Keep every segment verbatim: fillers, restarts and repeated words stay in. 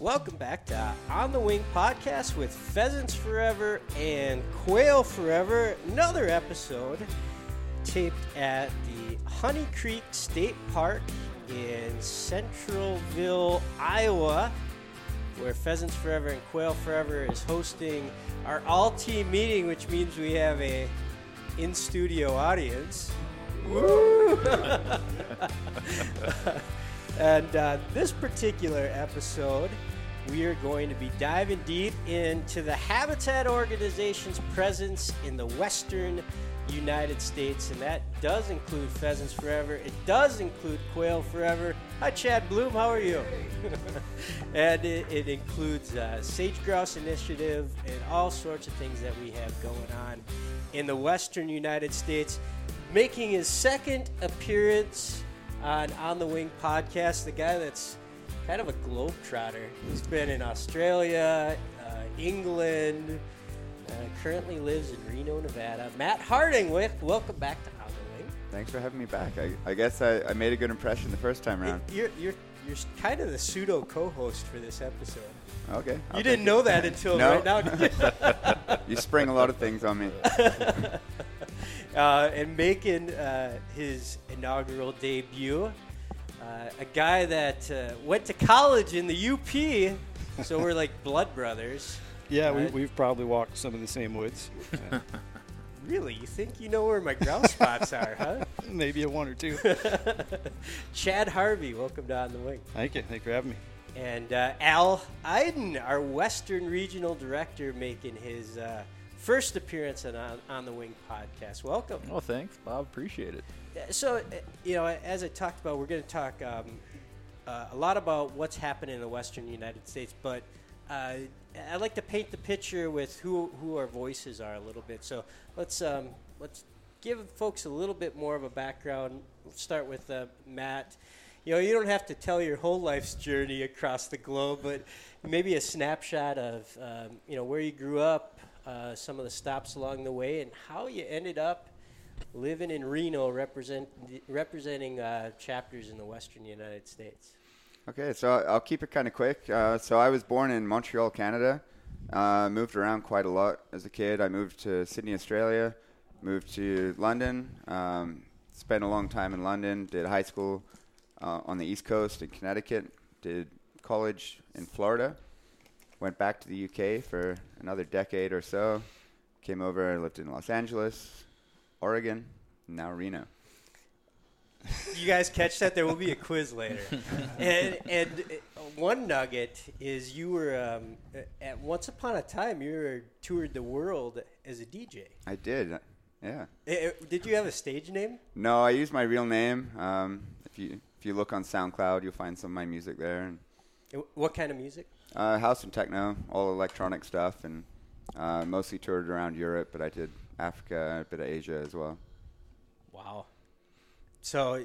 Welcome back to On the Wing Podcast with Pheasants Forever and Quail Forever. Another episode taped at the Honey Creek State Park in Centralville, Iowa, where Pheasants Forever and Quail Forever is hosting our all-team meeting, which means we have a in-studio audience. Woo! And uh, this particular episode, we are going to be diving deep into the Habitat Organization's presence in the western United States, and that does include Pheasants Forever. It does include Quail Forever. Hi, Chad Bloom. How are you? And it, it includes uh, Sage Grouse Initiative and all sorts of things that we have going on in the western United States. Making his second appearance on On the Wing Podcast, the guy that's kind of a globetrotter. He's been in Australia, uh, England, uh, currently lives in Reno, Nevada. Matt Harding, welcome back to On the Wing. Thanks for having me back. I, I guess I, I made a good impression the first time around. It, you're, you're, you're kind of the pseudo co-host for this episode. Okay. I'll you didn't know that until no. right now, did you? You spring a lot of things on me. Uh, and making uh, his inaugural debut, uh, a guy that uh, went to college in the U P, so we're like blood brothers. Yeah, right? we, we've probably walked some of the same woods. Uh, really? You think you know where my grouse spots are, huh? Maybe a one or two. Chad Harvey, welcome to On the Wing. Thank you. Thanks for having me. And uh, Al Iden, our Western Regional Director, making his... Uh, First appearance on, on on the Wing Podcast. Welcome. Oh, thanks, Bob. Appreciate it. So, you know, as I talked about, we're going to talk um, uh, a lot about what's happening in the Western United States, but uh, I'd like to paint the picture with who who our voices are a little bit. So let's um, let's give folks a little bit more of a background. Let's start with uh, Matt. You know, you don't have to tell your whole life's journey across the globe, but maybe a snapshot of um, you know where you grew up. Uh, some of the stops along the way, and how you ended up living in Reno represent, representing uh, chapters in the western United States. Okay, so I'll keep it kind of quick. Uh, so I was born in Montreal, Canada. Uh, moved around quite a lot as a kid. I moved to Sydney, Australia, moved to London, um, spent a long time in London, did high school uh, on the East Coast in Connecticut, did college in Florida. Went back to the U K for another decade or so. Came over and lived in Los Angeles, Oregon, and now Reno. You guys catch that? There will be a quiz later. And, and one nugget is you were, um, at once upon a time, you were, toured the world as a D J. I did, yeah. It, did you have a stage name? No, I used my real name. Um, if you if you look on SoundCloud, you'll find some of my music there. And what kind of music? Uh, house and techno, all electronic stuff, and uh, mostly toured around Europe, but I did Africa, a bit of Asia as well. Wow. So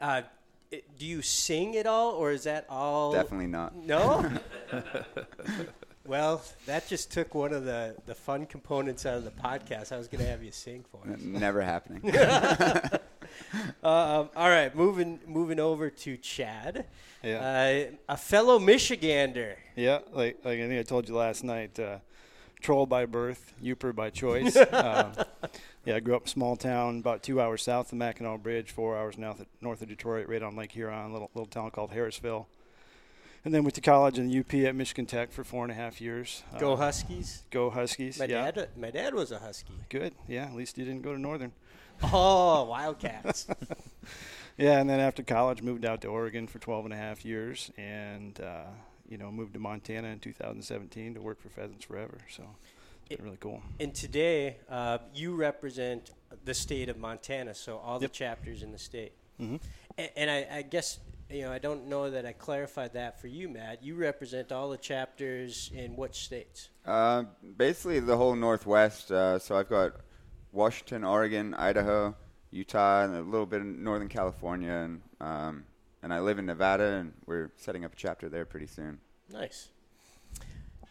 uh, do you sing at all, or is that all? Definitely not. No? Well, that just took one of the, the fun components out of the podcast. I was going to have you sing for us. Never happening. Uh, um, all right, moving moving over to Chad, yeah. uh, a fellow Michigander. Yeah, like like I think I told you last night, uh, troll by birth, youper by choice. uh, yeah, I grew up in a small town, about two hours south of Mackinac Bridge, four hours north of, north of Detroit, right on Lake Huron, little little town called Harrisville. And then went to college in the U P at Michigan Tech for four and a half years. Go uh, Huskies. Go Huskies, my yeah. Dad, my dad was a Husky. Good, yeah, at least you didn't go to Northern. Oh, Wildcats. Yeah, and then after college, moved out to Oregon for twelve and a half years and, uh, you know, moved to Montana in two thousand seventeen to work for Pheasants Forever. So it's been it, really cool. And today, uh, you represent the state of Montana, so all yep. the chapters in the state. Mm-hmm. And, and I, I guess, you know, I don't know that I clarified that for you, Matt. You represent all the chapters in which states? Uh, basically the whole Northwest. Uh, so I've got Washington, Oregon, Idaho, Utah, and a little bit in Northern California, and um, and I live in Nevada, and we're setting up a chapter there pretty soon. Nice.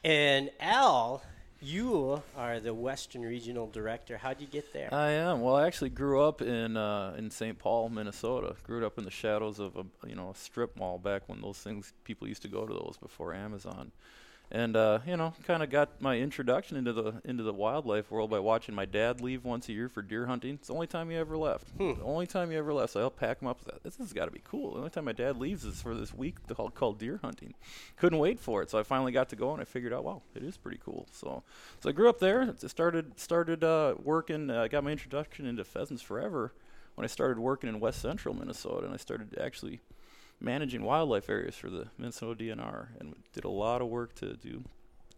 And Al You are the Western Regional Director. How did you get there? I am. Well, I actually grew up in uh, in Saint Paul, Minnesota. Grew up in the shadows of a you know a strip mall back when those things people used to go to those before Amazon, and uh, you know kind of got my introduction into the into the wildlife world by watching my dad leave once a year for deer hunting. It's the only time he ever left. Hmm. The only time he ever left. So I'll pack him up. This has got to be cool. The only time my dad leaves is for this week called, called deer hunting. Couldn't wait for it. So I finally got to go, and I figured out, wow, it is pretty cool. So so I grew up there. Started started uh, working. I uh, got my introduction into Pheasants Forever when I started working in West Central Minnesota, and I started actually managing wildlife areas for the Minnesota D N R, and did a lot of work to do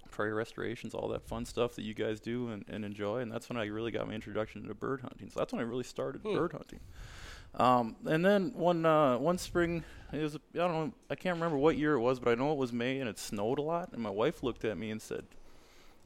prairie restorations, all that fun stuff that you guys do and, and enjoy, and that's when I really got my introduction to bird hunting. So that's when I really started hmm. bird hunting. Um, and then one uh, one spring, it was, I don't know, I can't remember what year it was, but I know it was May, and it snowed a lot, and my wife looked at me and said,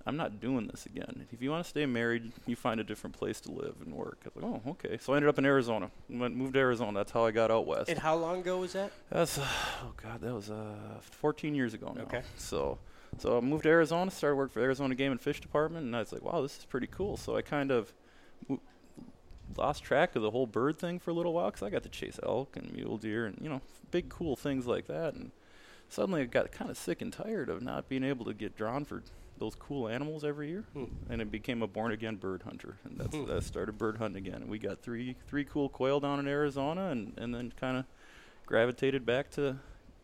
I'm not doing this again. If you want to stay married, you find a different place to live and work. I was like, oh, okay. So I ended up in Arizona. Went, moved to Arizona. That's how I got out west. And how long ago was that? That's, uh, oh, God, that was uh, fourteen years ago now. Okay. So so I moved to Arizona, started working for the Arizona Game and Fish Department, and I was like, wow, this is pretty cool. So I kind of w- lost track of the whole bird thing for a little while because I got to chase elk and mule deer and, you know, big cool things like that. And suddenly I got kind of sick and tired of not being able to get drawn for those cool animals every year, hmm. and it became a born-again bird hunter, and that's hmm. that started bird hunting again. And we got three three cool quail down in Arizona, and, and then kind of gravitated back to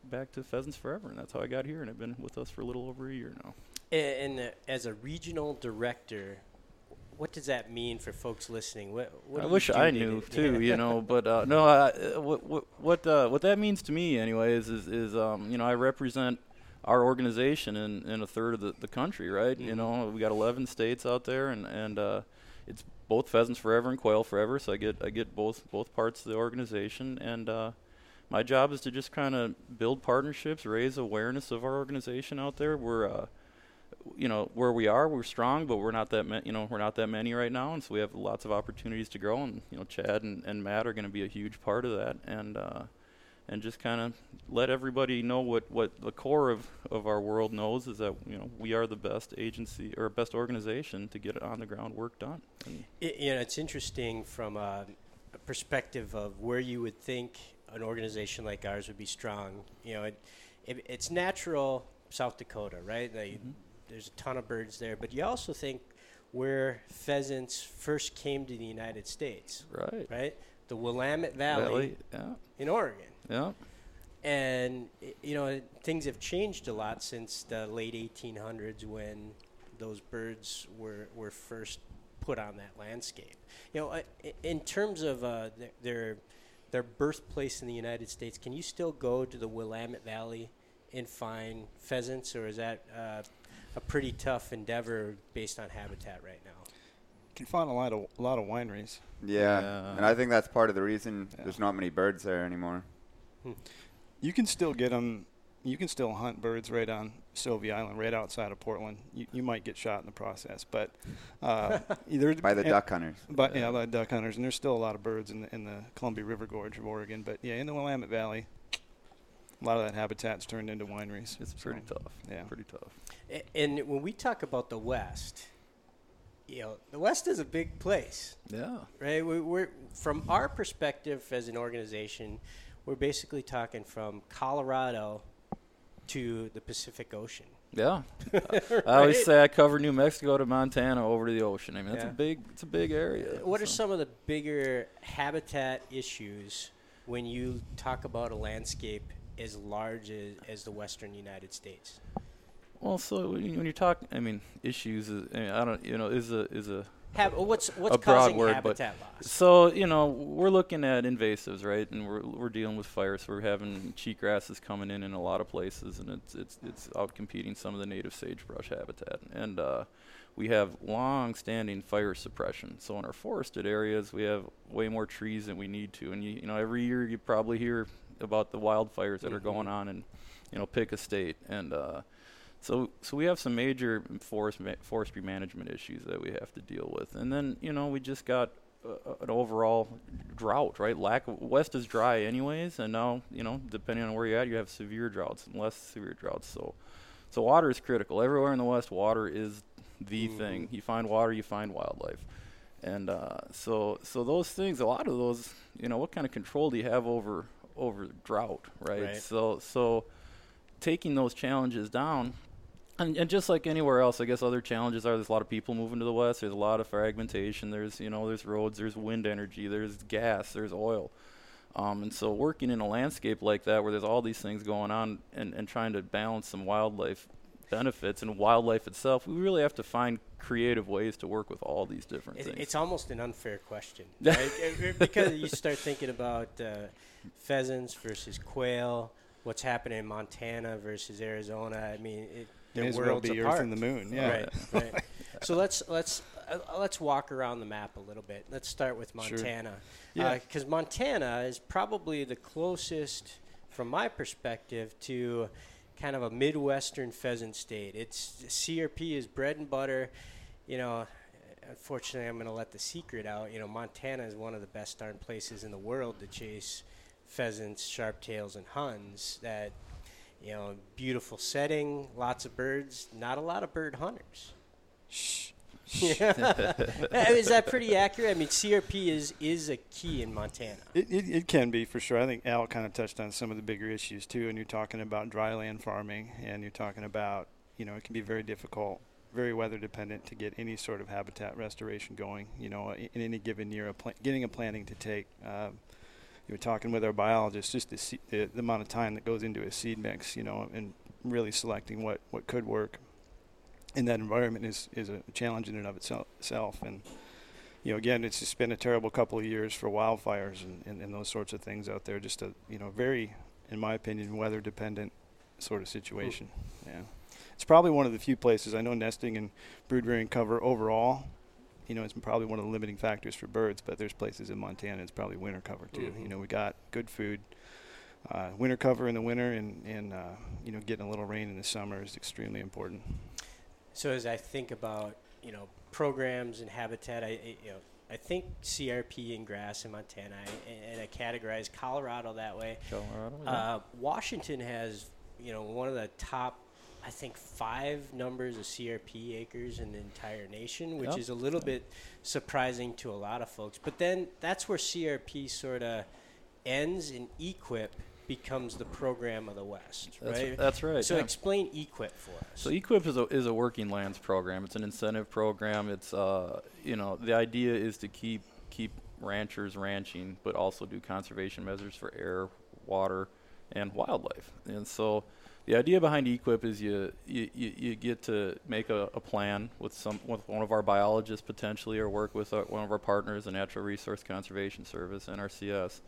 back to Pheasants Forever, and that's how I got here, and I've been with us for a little over a year now. And, and uh, as a regional director, what does that mean for folks listening? What, what I wish I knew too, you know. But uh, no, I, what what what, uh, what that means to me, anyways, is is um, you know I represent our organization in, in a third of the, the country, right? Mm-hmm. You know, we got eleven states out there, and and uh, it's both Pheasants Forever and Quail Forever. So I get I get both both parts of the organization, and uh, my job is to just kind of build partnerships, raise awareness of our organization out there. We're uh, you know where we are, we're strong, but we're not that ma- you know we're not that many right now, and so we have lots of opportunities to grow. And you know, Chad and, and Matt are going to be a huge part of that, and. Uh, And just kind of let everybody know what, what the core of, of our world knows is that, you know, we are the best agency or best organization to get on-the-ground work done. It, you know, it's interesting from a, a perspective of where you would think an organization like ours would be strong. You know, it, it, it's natural South Dakota, right? Now you, mm-hmm. There's a ton of birds there, but you also think where pheasants first came to the United States. Right. Right? The Willamette Valley, Valley yeah. in Oregon. Yeah, and you know things have changed a lot since the late eighteen hundreds when those birds were were first put on that landscape. You know, uh, in terms of uh, their their birthplace in the United States, can you still go to the Willamette Valley and find pheasants, or is that uh, a pretty tough endeavor based on habitat right now? Can find a lot of a lot of wineries. Yeah, yeah. And I think that's part of the reason yeah. there's not many birds there anymore. You can still get them. You can still hunt birds right on Sylvie Island, right outside of Portland. You, you might get shot in the process, but uh, by the duck hunters. But yeah, by the duck hunters, and there's still a lot of birds in the, in the Columbia River Gorge of Oregon. But yeah, in the Willamette Valley, a lot of that habitat's turned into wineries. It's pretty so, tough. Yeah, pretty tough. And when we talk about the West, you know, the West is a big place. Yeah. Right. We, we're from our perspective as an organization. We're basically talking from Colorado to the Pacific Ocean. Yeah, right? I always say I cover New Mexico to Montana over to the ocean. I mean, that's yeah. a big, it's a big area. What so. are some of the bigger habitat issues when you talk about a landscape as large as, as the Western United States? Well, so when you, when you talk, I mean, issues. Is, I, mean, I don't, you know, is a is a Hab- what's what's causing word, habitat loss? So, you know, we're looking at invasives, right? And we're we're dealing with fire, so we're having cheatgrasses coming in in a lot of places, and it's it's it's outcompeting some of the native sagebrush habitat. And uh, we have long-standing fire suppression. So in our forested areas, we have way more trees than we need to. And you, you know, every year you probably hear about the wildfires that mm-hmm. are going on, and you know, pick a state and. Uh, So, so we have some major forest ma- forestry management issues that we have to deal with, and then you know we just got uh, an overall drought, right? Lack of, West is dry anyways, and now you know depending on where you're at, you have severe droughts and less severe droughts. So, So water is critical. Everywhere in the West, water is the mm-hmm. thing. You find water, you find wildlife. And uh, so so those things, a lot of those, you know, what kind of control do you have over over drought, right? right. So so taking those challenges down, and, and just like anywhere else, I guess other challenges are there's a lot of people moving to the West. There's a lot of fragmentation. There's, you know, there's roads, there's wind energy, there's gas, there's oil. Um, and so working in a landscape like that where there's all these things going on and, and trying to balance some wildlife benefits and wildlife itself, we really have to find creative ways to work with all these different it, things. It's almost an unfair question, right? Because you start thinking about uh, pheasants versus quail, what's happening in Montana versus Arizona. I mean, it, they're worlds apart. Earth and the moon, yeah. Right, right. So let's let's uh, let's walk around the map a little bit. Let's start with Montana. Sure. Yeah. Because uh, Montana is probably the closest, from my perspective, to kind of a Midwestern pheasant state. It's C R P is bread and butter. You know, unfortunately, I'm going to let the secret out. You know, Montana is one of the best darn places in the world to chase pheasants, sharptails, and huns. That, you know, beautiful setting, lots of birds, not a lot of bird hunters. Shh. Yeah. Is that pretty accurate? I mean, C R P is, is a key in Montana. It, it it can be, for sure. I think Al kind of touched on some of the bigger issues, too, and you're talking about dryland farming, and you're talking about, you know, it can be very difficult, very weather-dependent to get any sort of habitat restoration going, you know, in, in any given year, a pl- getting a planting to take. Um, you were talking with our biologists, just the, se- the, the amount of time that goes into a seed mix, you know, and really selecting what, what could work in that environment is, is a challenge in and of itself. And, you know, again, it's just been a terrible couple of years for wildfires and, and, and those sorts of things out there. Just a, you know, very, in my opinion, weather-dependent sort of situation. Ooh. Yeah. It's probably one of the few places I know nesting and brood rearing cover overall, you know, it's probably one of the limiting factors for birds, but there's places in Montana it's probably winter cover too. Mm-hmm. You know, we got good food. Uh, winter cover in the winter and, and uh, you know, getting a little rain in the summer is extremely important. So as I think about, you know, programs and habitat, I, I you know I think C R P and grass in Montana, I, and I categorize Colorado that way. Colorado, yeah. uh, Washington has, you know, one of the top, I think, five numbers of C R P acres in the entire nation, which yep. is a little yep. bit surprising to a lot of folks. But then that's where C R P sort of ends, and E Q I P becomes the program of the West, right? That's, that's right. So yeah. Explain E Q I P for us. So E Q I P is a is a working lands program. It's an incentive program. It's uh you know the idea is to keep keep ranchers ranching, but also do conservation measures for air, water, and wildlife. And so the idea behind E Q I P is you you, you, you get to make a, a plan with some with one of our biologists potentially, or work with uh, one of our partners, the Natural Resource Conservation Service, N R C S.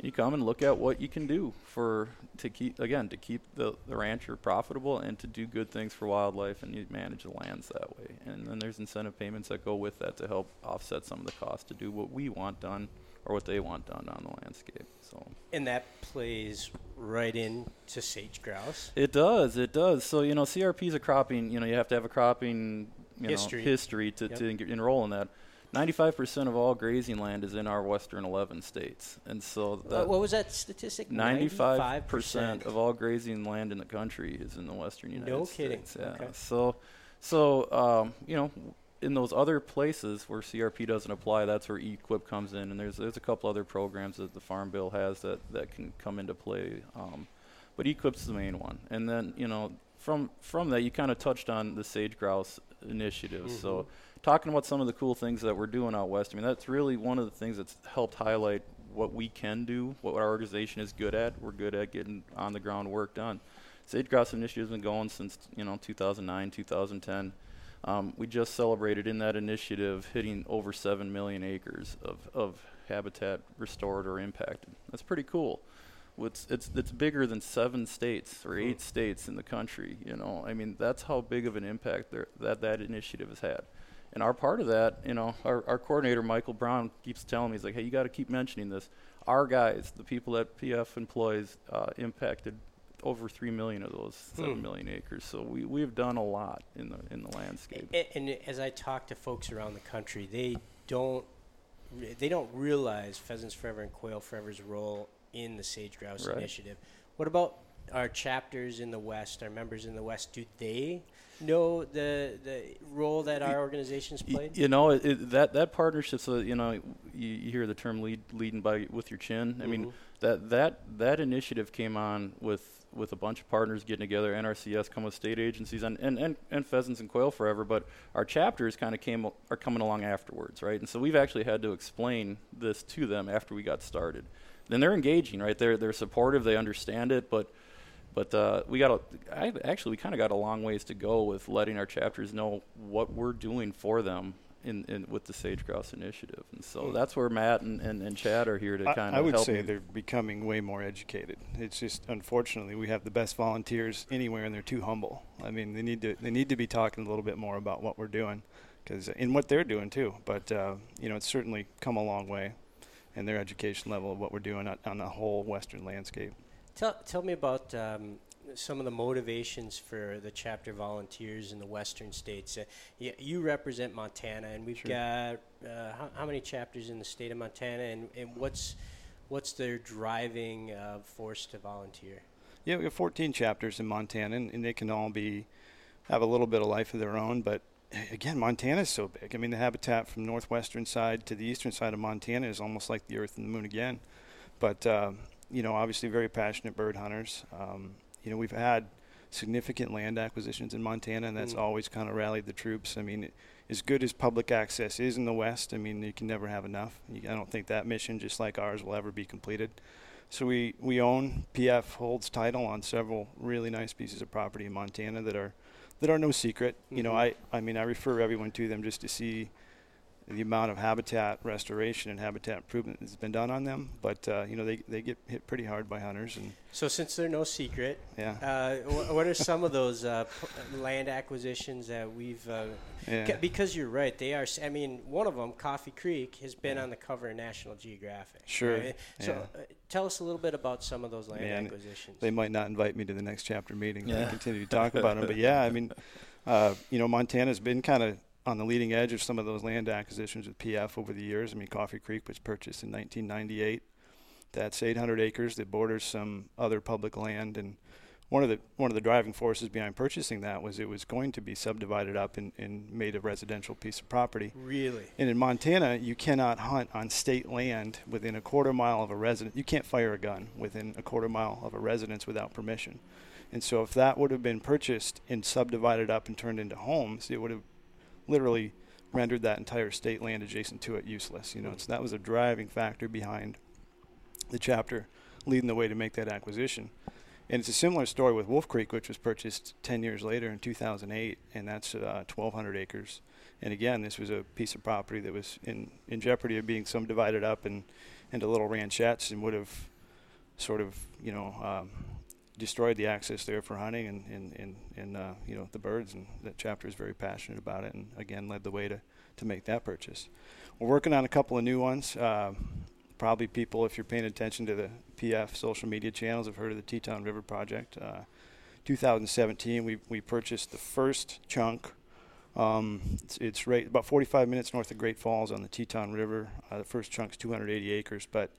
You come and look at what you can do for to keep again to keep the, the rancher profitable and to do good things for wildlife, and you manage the lands that way. And then there's incentive payments that go with that to help offset some of the cost to do what we want done or what they want done on the landscape. So and that plays right into sage grouse. It does, it does. So you know, C R P is a cropping. You know, you have to have a cropping you history know, history to, yep. to enroll in that. ninety-five percent of all grazing land is in our western eleven states. And so that what was that statistic? ninety-five percent of all grazing land in the country is in the western United no kidding. States. Yeah. Okay. So so um, you know, in those other places where C R P doesn't apply, that's where E Q I P comes in, and there's there's a couple other programs that the Farm Bill has that, that can come into play. Um, but E Q I P's the main one. And then, you know, from from that you kind of touched on the sage grouse initiative. Mm-hmm. So talking about some of the cool things that we're doing out west, I mean, that's really one of the things that's helped highlight what we can do, what our organization is good at. We're good at getting on-the-ground work done. Sage Grouse Initiative has been going since, you know, two thousand nine, two thousand ten. Um, we just celebrated in that initiative hitting over seven million acres of, of habitat restored or impacted. That's pretty cool. It's, it's, it's bigger than seven states or eight mm. states in the country, you know. I mean, that's how big of an impact there, that that initiative has had. And our part of that, you know, our, our coordinator, Michael Brown, keeps telling me, he's like, hey, you got to keep mentioning this. Our guys, the people that P F employs, uh, impacted over three million of those hmm. seven million acres. So we, we've done a lot in the in the landscape. And, and as I talk to folks around the country, they don't they don't realize Pheasants Forever and Quail Forever's role in the Sage Grouse right. Initiative. What about our chapters in the West, our members in the West, do they know the the role that our organizations played? You know, it, it, that that partnership's a, you know, you, you hear the term lead, leading by with your chin. I mm-hmm. mean, that that that initiative came on with with a bunch of partners getting together, N R C S, come with state agencies, and, and, and, and Pheasants and Quail Forever, but our chapters kind of came are coming along afterwards, right? And so we've actually had to explain this to them after we got started. Then they're engaging, right? They're they're supportive, they understand it, but but uh, we got a, I actually we kind of got a long ways to go with letting our chapters know what we're doing for them in, in with the Sage Grouse Initiative, and so mm. that's where Matt and, and, and Chad are here to kind I, of. I would help say you. They're becoming way more educated. It's just unfortunately we have the best volunteers anywhere, and they're too humble. I mean, they need to they need to be talking a little bit more about what we're doing, because and what they're doing too. But uh, you know, it's certainly come a long way, and their education level of what we're doing on, on the whole Western landscape. Tell tell me about um, some of the motivations for the chapter volunteers in the Western states. Uh, you, you represent Montana, and we've sure. got uh, how, how many chapters in the state of Montana, and, and what's what's their driving uh, force to volunteer? Yeah, we have fourteen chapters in Montana, and, and they can all be have a little bit of life of their own, but again, Montana's so big. I mean, the habitat from northwestern side to the eastern side of Montana is almost like the earth and the moon again. But, uh, you know, obviously very passionate bird hunters. Um, you know, we've had significant land acquisitions in Montana, and that's mm. always kind of rallied the troops. I mean, it, as good as public access is in the West, I mean, you can never have enough. You, I don't think that mission, just like ours, will ever be completed. So we, we own, P F holds title on several really nice pieces of property in Montana that are that are no secret. Mm-hmm. You know, I, I mean, I refer everyone to them just to see the amount of habitat restoration and habitat improvement that's been done on them. But, uh, you know, they, they get hit pretty hard by hunters. And so since they're no secret, yeah. uh, w- what are some of those uh, p- land acquisitions that we've uh, yeah. – ca- because you're right, they are – I mean, one of them, Coffee Creek, has been yeah. on the cover of National Geographic. Sure. Right? So yeah. uh, tell us a little bit about some of those land Man, acquisitions. They might not invite me to the next chapter meeting yeah. and continue to talk about them. But, yeah, I mean, uh, you know, Montana's been kind of – on the leading edge of some of those land acquisitions with P F over the years. I mean, Coffee Creek was purchased in nineteen ninety-eight. That's eight hundred acres that borders some other public land. And one of the one of the driving forces behind purchasing that was it was going to be subdivided up and, and made a residential piece of property. Really? And in Montana, you cannot hunt on state land within a quarter mile of a residence. You can't fire a gun within a quarter mile of a residence without permission. And so if that would have been purchased and subdivided up and turned into homes, it would have literally rendered that entire state land adjacent to it useless. You know, mm-hmm. so that was a driving factor behind the chapter leading the way to make that acquisition. And it's a similar story with Wolf Creek, which was purchased ten years later in two thousand eight, and that's uh, twelve hundred acres. And again, this was a piece of property that was in, in jeopardy of being subdivided up and into little ranchettes and would have sort of, you know, um, destroyed the access there for hunting and, and, and, and uh, you know, the birds, and that chapter is very passionate about it and, again, led the way to, to make that purchase. We're working on a couple of new ones. Uh, probably people, if you're paying attention to the P F social media channels, have heard of the Teton River Project. Uh, two thousand seventeen, we we purchased the first chunk. Um, it's, it's right about forty-five minutes north of Great Falls on the Teton River. Uh, the first chunk's two hundred eighty acres, but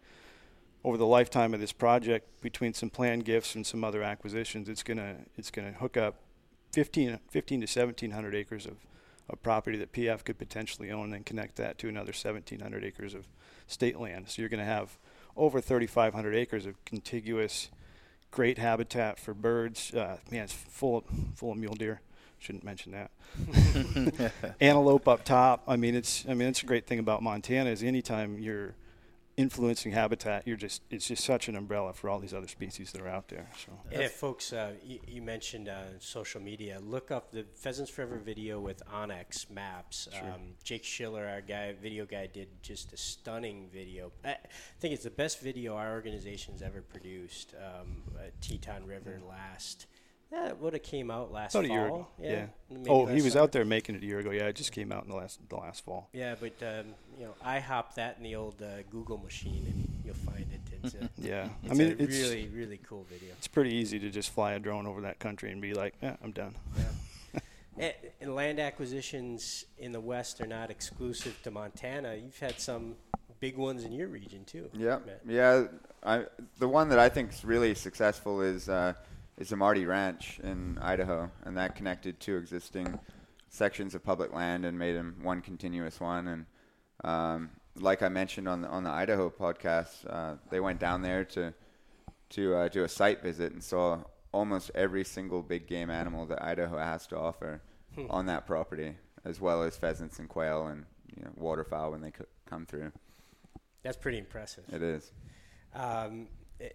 over the lifetime of this project, between some planned gifts and some other acquisitions, it's gonna it's gonna hook up fifteen to seventeen hundred acres of, of property that P F could potentially own, and then connect that to another seventeen hundred acres of state land. So you're gonna have over thirty-five hundred acres of contiguous, great habitat for birds. Uh, man, it's full of, full of mule deer. Shouldn't mention that. Antelope up top. I mean, it's I mean, it's a great thing about Montana is anytime you're influencing habitat, you're just it's just such an umbrella for all these other species that are out there. So and if folks uh you, you mentioned uh social media, look up the Pheasants Forever video with Onyx Maps. Sure. um Jake Schiller, our guy video guy, did just a stunning video. I think it's the best video our organization's ever produced. um uh, Teton River mm-hmm. last Yeah, it would have came out last About fall. A year ago. Yeah. yeah. Oh, he was summer. out there making it a year ago. Yeah, it just came out in the last the last fall. Yeah, but um, you know, I hop that in the old uh, Google machine, and you'll find it. It's a, yeah, it's I mean, a it's really really cool video. It's pretty easy to just fly a drone over that country and be like, yeah, I'm done. Yeah. and, and land acquisitions in the West are not exclusive to Montana. You've had some big ones in your region too. Yeah, Matt. yeah. I, the one that I think is really successful is. Uh, is the Marty Ranch in Idaho, and that connected two existing sections of public land and made them one continuous one. And um, like I mentioned on the, on the Idaho podcast, uh, they went down there to to uh, do a site visit and saw almost every single big game animal that Idaho has to offer hmm. on that property, as well as pheasants and quail and you know, waterfowl when they c- come through. That's pretty impressive. It is. Um,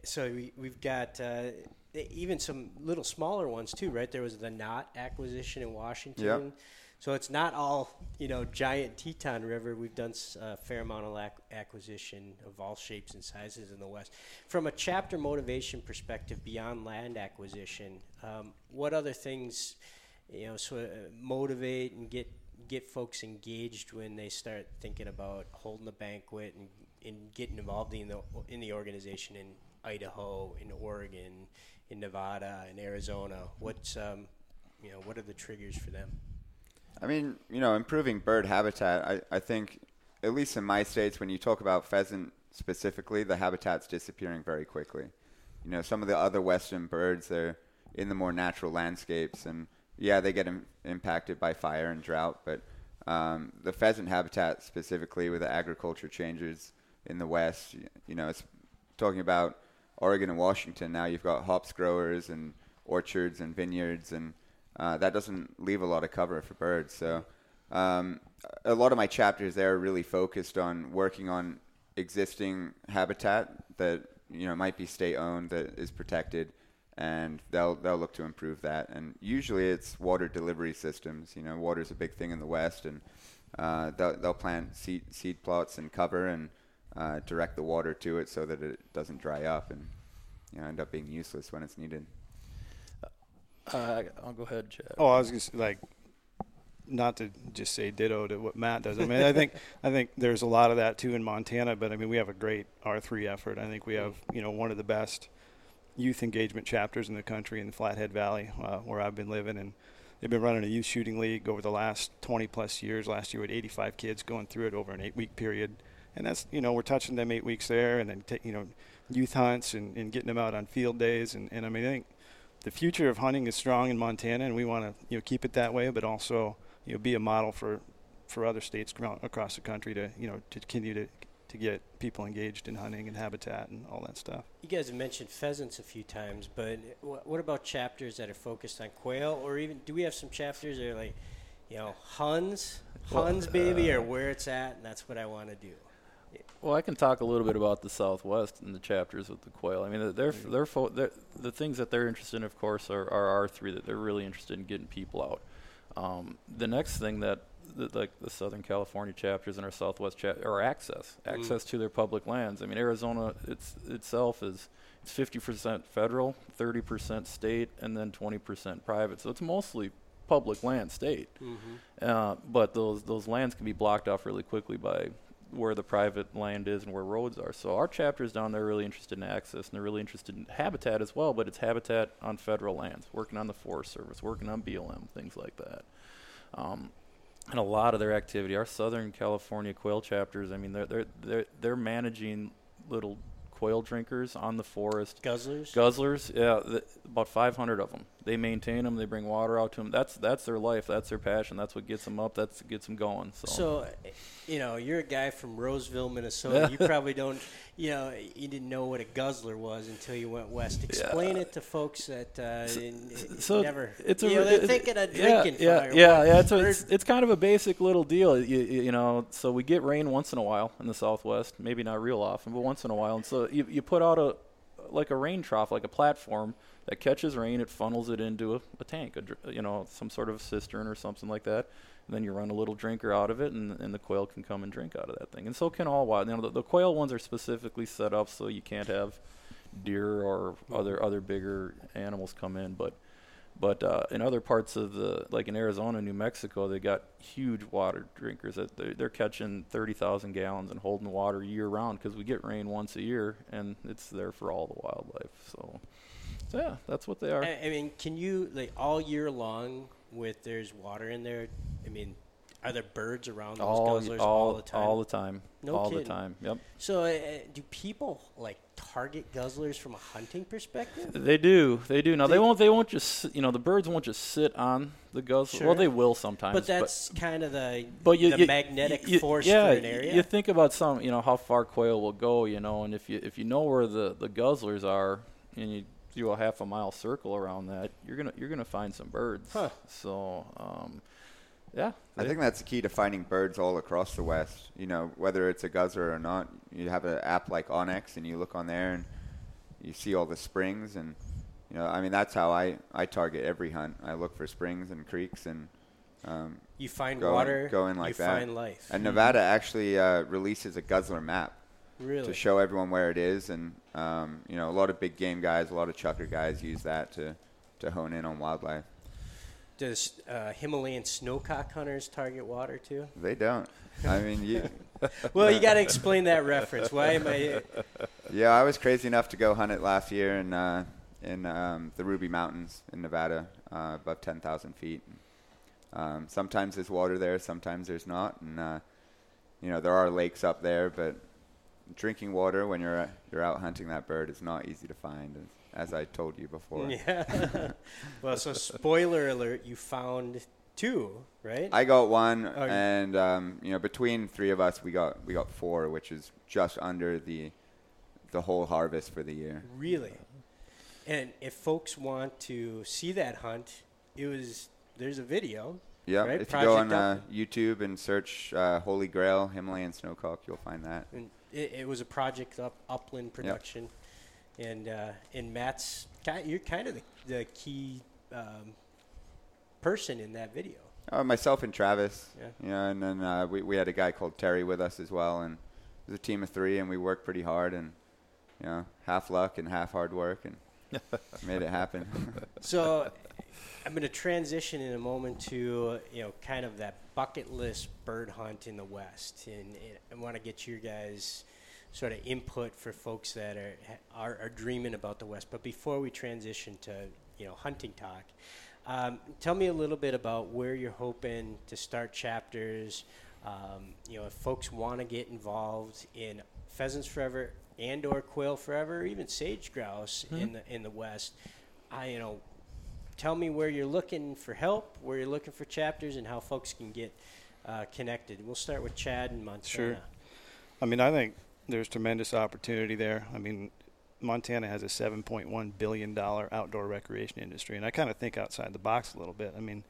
so we, we've got uh, even some little smaller ones too, right? There was the Knott acquisition in Washington. Yep. So it's not all, you know, giant Teton River. We've done a fair amount of lac- acquisition of all shapes and sizes in the West. From a chapter motivation perspective, beyond land acquisition, um, what other things, you know, so, uh, motivate and get get folks engaged when they start thinking about holding a banquet and and getting involved in the in the organization in Idaho, in Oregon, in Nevada, in Arizona? What's um, you know, what are the triggers for them? I mean, you know, improving bird habitat. I, I think, at least in my states, when you talk about pheasant specifically, the habitat's disappearing very quickly. You know, some of the other Western birds, they're in the more natural landscapes, and yeah, they get im- impacted by fire and drought, but um, the pheasant habitat specifically with the agriculture changes in the West, you, you know, it's talking about Oregon and Washington. Now you've got hops growers and orchards and vineyards, and Uh, that doesn't leave a lot of cover for birds. So um, a lot of my chapters there are really focused on working on existing habitat that, you know, might be state-owned, that is protected, and they'll they'll look to improve that. And usually it's water delivery systems. You know, water's a big thing in the West, and uh, they'll, they'll plant seed, seed plots and cover and uh, direct the water to it so that it doesn't dry up and, you know, end up being useless when it's needed. Uh, I'll go ahead, Chad. Oh, I was just like, not to just say ditto to what Matt does. I mean, I think I think there's a lot of that too in Montana, but I mean, we have a great R three effort. I think we have, you know, one of the best youth engagement chapters in the country in the Flathead Valley, uh, where I've been living, and they've been running a youth shooting league over the last twenty plus years. Last year we had eighty-five kids going through it over an eight week period, and that's, you know, we're touching them eight weeks there, and then t- you know, youth hunts and, and getting them out on field days, and, and I mean, I think the future of hunting is strong in Montana, and we want to, you know, keep it that way, but also, you know, be a model for, for other states across the country to, you know, to continue to to get people engaged in hunting and habitat and all that stuff. You guys have mentioned pheasants a few times, but wh- what about chapters that are focused on quail, or even do we have some chapters that are like, you know, Huns, Huns well, baby, uh, or where it's at, and that's what I want to do? Well, I can talk a little bit about the Southwest and the chapters with the quail. I mean, they're, they're, fo- they're the things that they're interested in, of course, are, are R three, that they're really interested in getting people out. Um, the next thing that, that, like, the Southern California chapters and our Southwest chapters are access, access mm. to their public lands. I mean, Arizona it's, itself is it's fifty percent federal, thirty percent state, and then twenty percent private. So it's mostly public land state. Mm-hmm. Uh, but those those lands can be blocked off really quickly by where the private land is and where roads are. So our chapters down there are really interested in access, and they're really interested in habitat as well, but it's habitat on federal lands, working on the Forest Service, working on B L M, things like that. Um, and a lot of their activity, our Southern California quail chapters, I mean, they're they're they're, they're managing little quail drinkers on the forest. Guzzlers? Guzzlers, yeah, th- about five hundred of them. They maintain them. They bring water out to them. That's that's their life. That's their passion. That's what gets them up. That's what gets them going. So, so you know, you're a guy from Roseville, Minnesota. You probably don't, you know, you didn't know what a guzzler was until you went west. Explain yeah. it to folks that uh, so, in, in so never, it's you a, know, they're it, thinking of drinking yeah, fire. Yeah, yeah, yeah. So it's, it's kind of a basic little deal, you, you know. So we get rain once in a while in the Southwest, maybe not real often, but once in a while. And so you, you put out a like a rain trough, like a platform that catches rain. It funnels it into a, a tank, a, you know, some sort of cistern or something like that. And then you run a little drinker out of it, and, and the quail can come and drink out of that thing. And so can all wild. You know, the, the quail ones are specifically set up so you can't have deer or other other bigger animals come in. But but uh, in other parts of the, like in Arizona, New Mexico, they got huge water drinkers that they're, they're catching thirty thousand gallons and holding water year round, because we get rain once a year, and it's there for all the wildlife. So. So, yeah, that's what they are. I, I mean, can you, like, all year long with there's water in there, I mean, Are there birds around those all, guzzlers all, all the time? All the time. No all kidding. All the time, yep. So uh, do people, like, target guzzlers from a hunting perspective? They do. They do. Now, they, they won't They won't just, you know, the birds won't just sit on the guzzler. Sure. Well, they will sometimes. But that's but, kind of the, but you, the you, magnetic you, force yeah, for an area. You think about some, you know, how far quail will go, you know, and if you if you know where the, the guzzlers are and you do a half a mile circle around that, you're going to you're gonna find some birds. Huh. So, um yeah. I think that's the key to finding birds all across the West. You know, whether it's a guzzler or not, you have an app like Onyx, and you look on there, and you see all the springs. And, you know, I mean, that's how I, I target every hunt. I look for springs and creeks and um, you find go water, in, go in like you that. Find life. And Nevada actually uh, releases a guzzler map really? to show everyone where it is. And, um, you know, a lot of big game guys, a lot of chucker guys use that to, to hone in on wildlife. Does uh, Himalayan snowcock hunters target water too? They don't. I mean, you. Well, you got to explain that reference. Why am I? Yeah, I was crazy enough to go hunt it last year in uh, in um, the Ruby Mountains in Nevada, uh, above ten thousand feet. Um, sometimes there's water there, sometimes there's not, and uh, you know there are lakes up there. But drinking water when you're uh, you're out hunting that bird is not easy to find. It's as I told you before. Yeah. Well, so spoiler alert, you found two, right? I got one, oh, and um, you know, between three of us, we got we got four, which is just under the the whole harvest for the year. Really? And if folks want to see that hunt, it was there's a video. Yeah, right? If Project you go on uh, YouTube and search uh, Holy Grail Himalayan Snowcock, you'll find that. And it, it was a Project up, Upland production. Yep. And uh, and Matt's, you're kind of the, the key um, person in that video. Uh, myself and Travis. Yeah. You know, and then uh, we we had a guy called Terry with us as well, and it was a team of three, and we worked pretty hard, and you know, half luck and half hard work, and made it happen. So, I'm going to transition in a moment to you know, kind of that bucket list bird hunt in the West, and, and I want to get your guys' sort of input for folks that are, are are dreaming about the West. But before we transition to, you know, hunting talk, um, tell me a little bit about where you're hoping to start chapters. Um, you know, if folks want to get involved in Pheasants Forever and or Quail Forever, or even Sage Grouse mm-hmm. in the in the West, I you know, tell me where you're looking for help, where you're looking for chapters, and how folks can get uh, connected. We'll start with Chad in Montana. Sure. I mean, I think there's tremendous opportunity there. I mean, Montana has a seven point one billion dollars outdoor recreation industry, and I kind of think outside the box a little bit. I mean,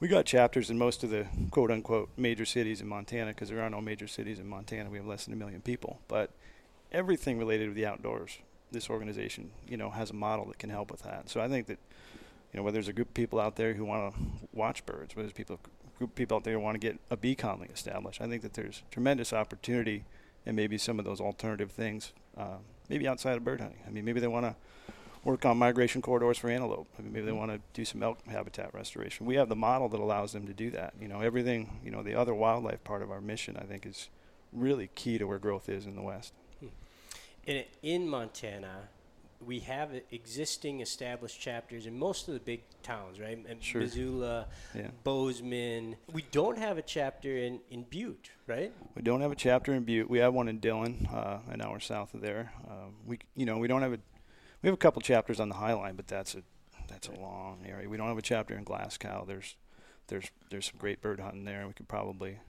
we got chapters in most of the quote-unquote major cities in Montana because there are no major cities in Montana. We have less than a million people. But everything related to the outdoors, this organization, you know, has a model that can help with that. So I think that, you know, whether there's a group of people out there who want to watch birds, whether there's people, group of people out there who want to get a bee colony established, I think that there's tremendous opportunity. And maybe some of those alternative things, uh, maybe outside of bird hunting. I mean, maybe they want to work on migration corridors for antelope. I mean, maybe they want to do some elk habitat restoration. We have the model that allows them to do that. You know, everything, you know, the other wildlife part of our mission, I think, is really key to where growth is in the West. Hmm. And in Montana, we have existing established chapters in most of the big towns, right? And sure. Missoula, yeah. Bozeman. We don't have a chapter in, in Butte, right? We don't have a chapter in Butte. We have one in Dillon, uh, an hour south of there. Um, we, you know, we don't have a. We have a couple chapters on the High Line, but that's a that's a long area. We don't have a chapter in Glasgow. There's there's there's some great bird hunting there. We could probably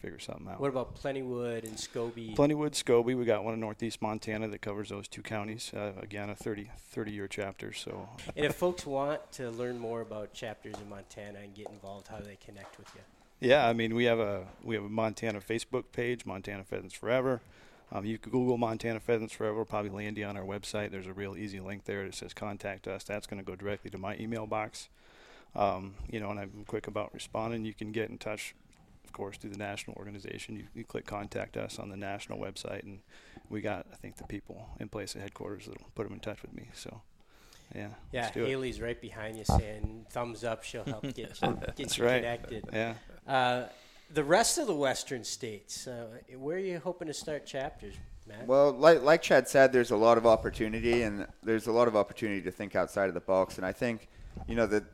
figure something out. What about Plentywood and Scobie? Plentywood, Scobie. We got one in northeast Montana that covers those two counties. Uh, again, a thirty, thirty-year chapter. So. And if folks want to learn more about chapters in Montana and get involved, how do they connect with you? Yeah, I mean, we have a we have a Montana Facebook page, Montana Pheasants Forever. Um, you can Google Montana Pheasants Forever. Probably land you on our website. There's a real easy link there that says contact us. That's going to go directly to my email box. Um, you know, and I'm quick about responding. You can get in touch, of course, through the national organization. You, you click contact us on the national website, and we got, I think, the people in place at headquarters that'll put them in touch with me. So, yeah. Yeah, Haley's it. Right behind you saying thumbs up. She'll help get you, get That's you right. connected. Yeah. Uh, the rest of the western states, uh, where are you hoping to start chapters, Matt? Well, like, like Chad said, there's a lot of opportunity, and there's a lot of opportunity to think outside of the box. And I think, you know, the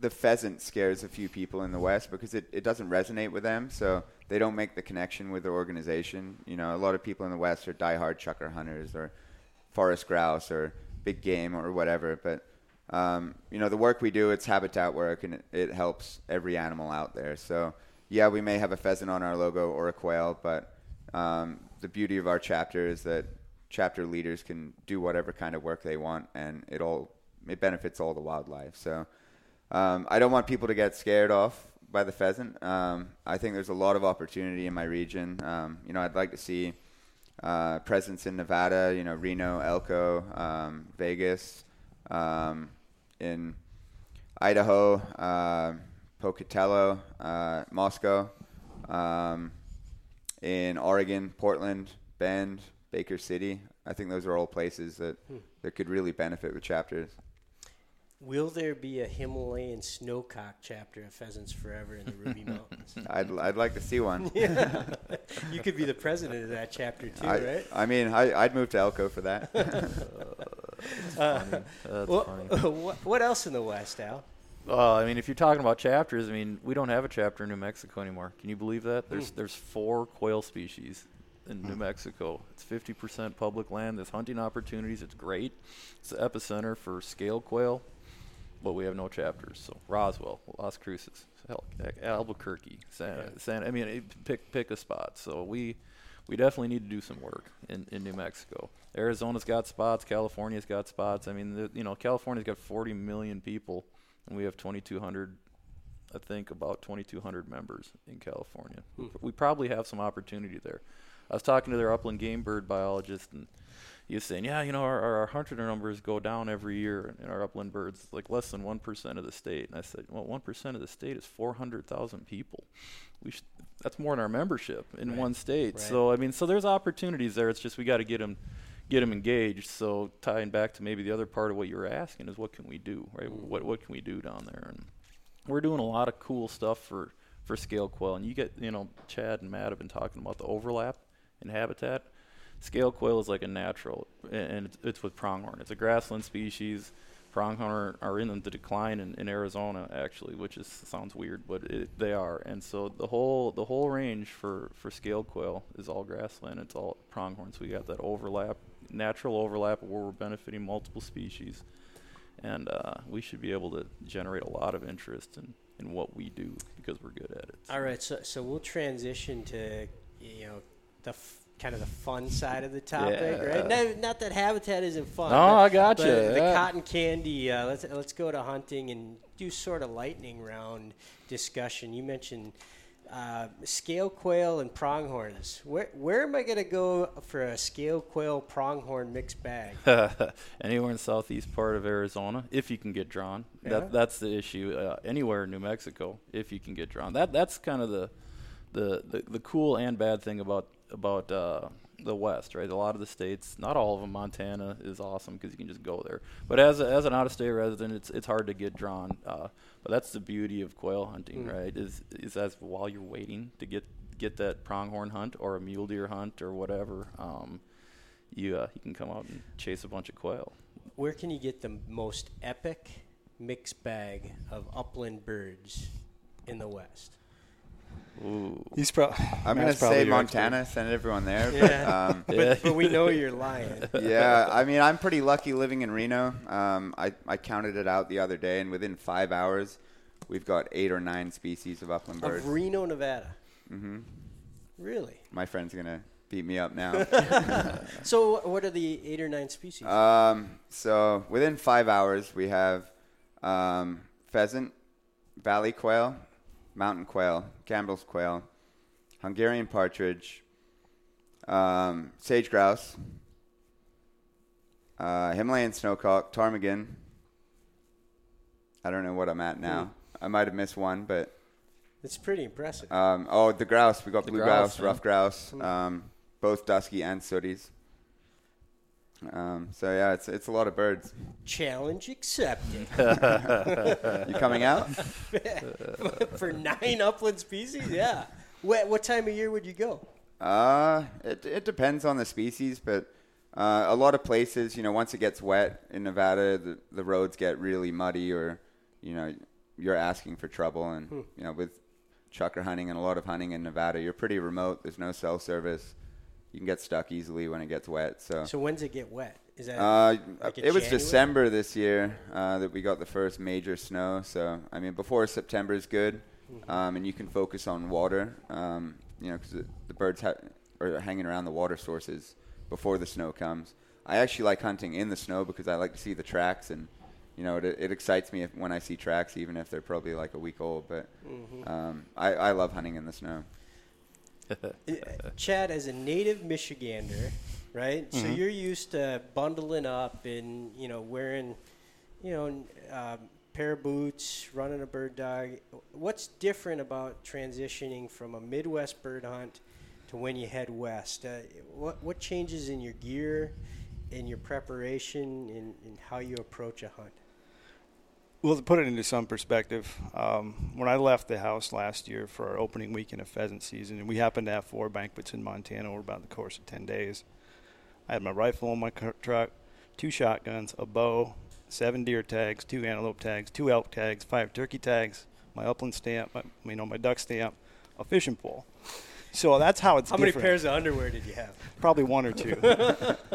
the pheasant scares a few people in the West because it, it doesn't resonate with them, so they don't make the connection with the organization. You know, a lot of people in the West are diehard chucker hunters or forest grouse or big game or whatever, but um, you know, the work we do, it's habitat work, and it, it helps every animal out there. So yeah, we may have a pheasant on our logo or a quail, but um, the beauty of our chapter is that chapter leaders can do whatever kind of work they want, and it all it benefits all the wildlife. So um, I don't want people to get scared off by the pheasant. Um, I think there's a lot of opportunity in my region. Um, you know, I'd like to see uh, presence in Nevada, you know, Reno, Elko, um, Vegas, um, in Idaho, uh, Pocatello, uh, Moscow, um, in Oregon, Portland, Bend, Baker City. I think those are all places that, hmm. that could really benefit with chapters. Will there be a Himalayan snowcock chapter of Pheasants Forever in the Ruby Mountains? I'd I'd like to see one. Yeah. You could be the president of that chapter too, I, right? I mean, I, I'd move to Elko for that. uh, uh, that's well, funny. Uh, what, what else in the West, Al? Uh, I mean, if you're talking about chapters, I mean, we don't have a chapter in New Mexico anymore. Can you believe that? There's mm. there's four quail species in New Mexico. It's fifty percent public land. There's hunting opportunities. It's great. It's the epicenter for scale quail, but we have no chapters. So Roswell, Las Cruces, Albuquerque, San, yeah. San I mean, pick pick a spot. So we we definitely need to do some work in, in New Mexico. Arizona's got spots. California's got spots. I mean, the, you know, California's got forty million people, and we have twenty-two hundred. I think about twenty-two hundred members in California. Hmm. We probably have some opportunity there. I was talking to their upland game bird biologist, and he was saying, yeah, you know, our, our, our hunter numbers go down every year, and our upland birds, like less than one percent of the state. And I said, well, one percent of the state is four hundred thousand people. We should, that's more than our membership in right. one state. Right. So, I mean, so there's opportunities there. It's just we got to get them, get them engaged. So tying back to maybe the other part of what you were asking is what can we do, right? Mm. What what can we do down there? And we're doing a lot of cool stuff for, for scale quail. And you get, you know, Chad and Matt have been talking about the overlap in habitat. Scale quail is like a natural, and it's, it's with pronghorn. It's a grassland species. Pronghorn are in the decline in, in Arizona, actually, which is sounds weird, but it, they are. And so the whole the whole range for, for scale quail is all grassland. It's all pronghorn. So we got that overlap, natural overlap, where we're benefiting multiple species, and uh, we should be able to generate a lot of interest in, in what we do because we're good at it. All right, so so we'll transition to you know. The f- kind of the fun side of the topic, yeah. right? Not, not that habitat isn't fun. Oh, no, I gotcha. But the yeah. cotton candy. Uh, let's let's go to hunting and do sort of lightning round discussion. You mentioned uh, scale quail and pronghorns. Where where am I going to go for a scale quail pronghorn mixed bag? Anywhere in the southeast part of Arizona, if you can get drawn. Yeah. That that's the issue. Uh, anywhere in New Mexico, if you can get drawn. That that's kind of the the the, the cool and bad thing about. about uh, the West, right? A lot of the states, not all of them, Montana is awesome because you can just go there. But as a, as an out-of-state resident, it's it's hard to get drawn. Uh, but that's the beauty of quail hunting, mm. right? Is is as while you're waiting to get, get that pronghorn hunt or a mule deer hunt or whatever, um, you uh, you can come out and chase a bunch of quail. Where can you get the most epic mixed bag of upland birds in the West? Ooh. He's pro- I'm going to say Montana, expert. Send everyone there. Yeah. But, um, but, but we know you're lying. Yeah, I mean, I'm pretty lucky living in Reno. Um, I, I counted it out the other day, and within five hours, we've got eight or nine species of upland birds. Of Reno, Nevada? Mm-hmm. Really? My friend's going to beat me up now. So what are the eight or nine species? Um, so within five hours, we have um, pheasant, valley quail, mountain quail, Campbell's quail, Hungarian partridge, um, sage grouse, uh, Himalayan snowcock, ptarmigan. I don't know what I'm at now. Mm. I might have missed one, but it's pretty impressive. Um, oh, the grouse. We got the blue grouse, grouse rough grouse, um, both dusky and sooties. Um, so yeah, it's it's a lot of birds. Challenge accepted. You coming out for nine upland species? Yeah. What what time of year would you go? Uh it it depends on the species, but uh, a lot of places, you know, once it gets wet in Nevada, the the roads get really muddy, or you know, you're asking for trouble. And, hmm. you know, with chukar hunting and a lot of hunting in Nevada, you're pretty remote. There's no cell service. You can get stuck easily when it gets wet. So, so when does it get wet? Is that uh, like it was January? December this year uh, that we got the first major snow. So, I mean, before September is good. Mm-hmm. Um, and you can focus on water, um, you know, because the, the birds ha- are hanging around the water sources before the snow comes. I actually like hunting in the snow because I like to see the tracks, and, you know, it, it excites me if, when I see tracks, even if they're probably like a week old. But mm-hmm. um, I, I love hunting in the snow. Chad, as a native Michigander, right, mm-hmm. so you're used to bundling up and, you know, wearing, you know, um, pair of boots, running a bird dog. What's different about transitioning from a Midwest bird hunt to when you head west? Uh, what what changes in your gear, in your preparation, in, in how you approach a hunt? Well, to put it into some perspective, um, when I left the house last year for our opening weekend of pheasant season, and we happened to have four banquets in Montana over about the course of ten days, I had my rifle on my truck, two shotguns, a bow, seven deer tags, two antelope tags, two elk tags, five turkey tags, my upland stamp, my, you know, my duck stamp, a fishing pole. So that's how it's How different. Many pairs of underwear did you have? Probably one or two.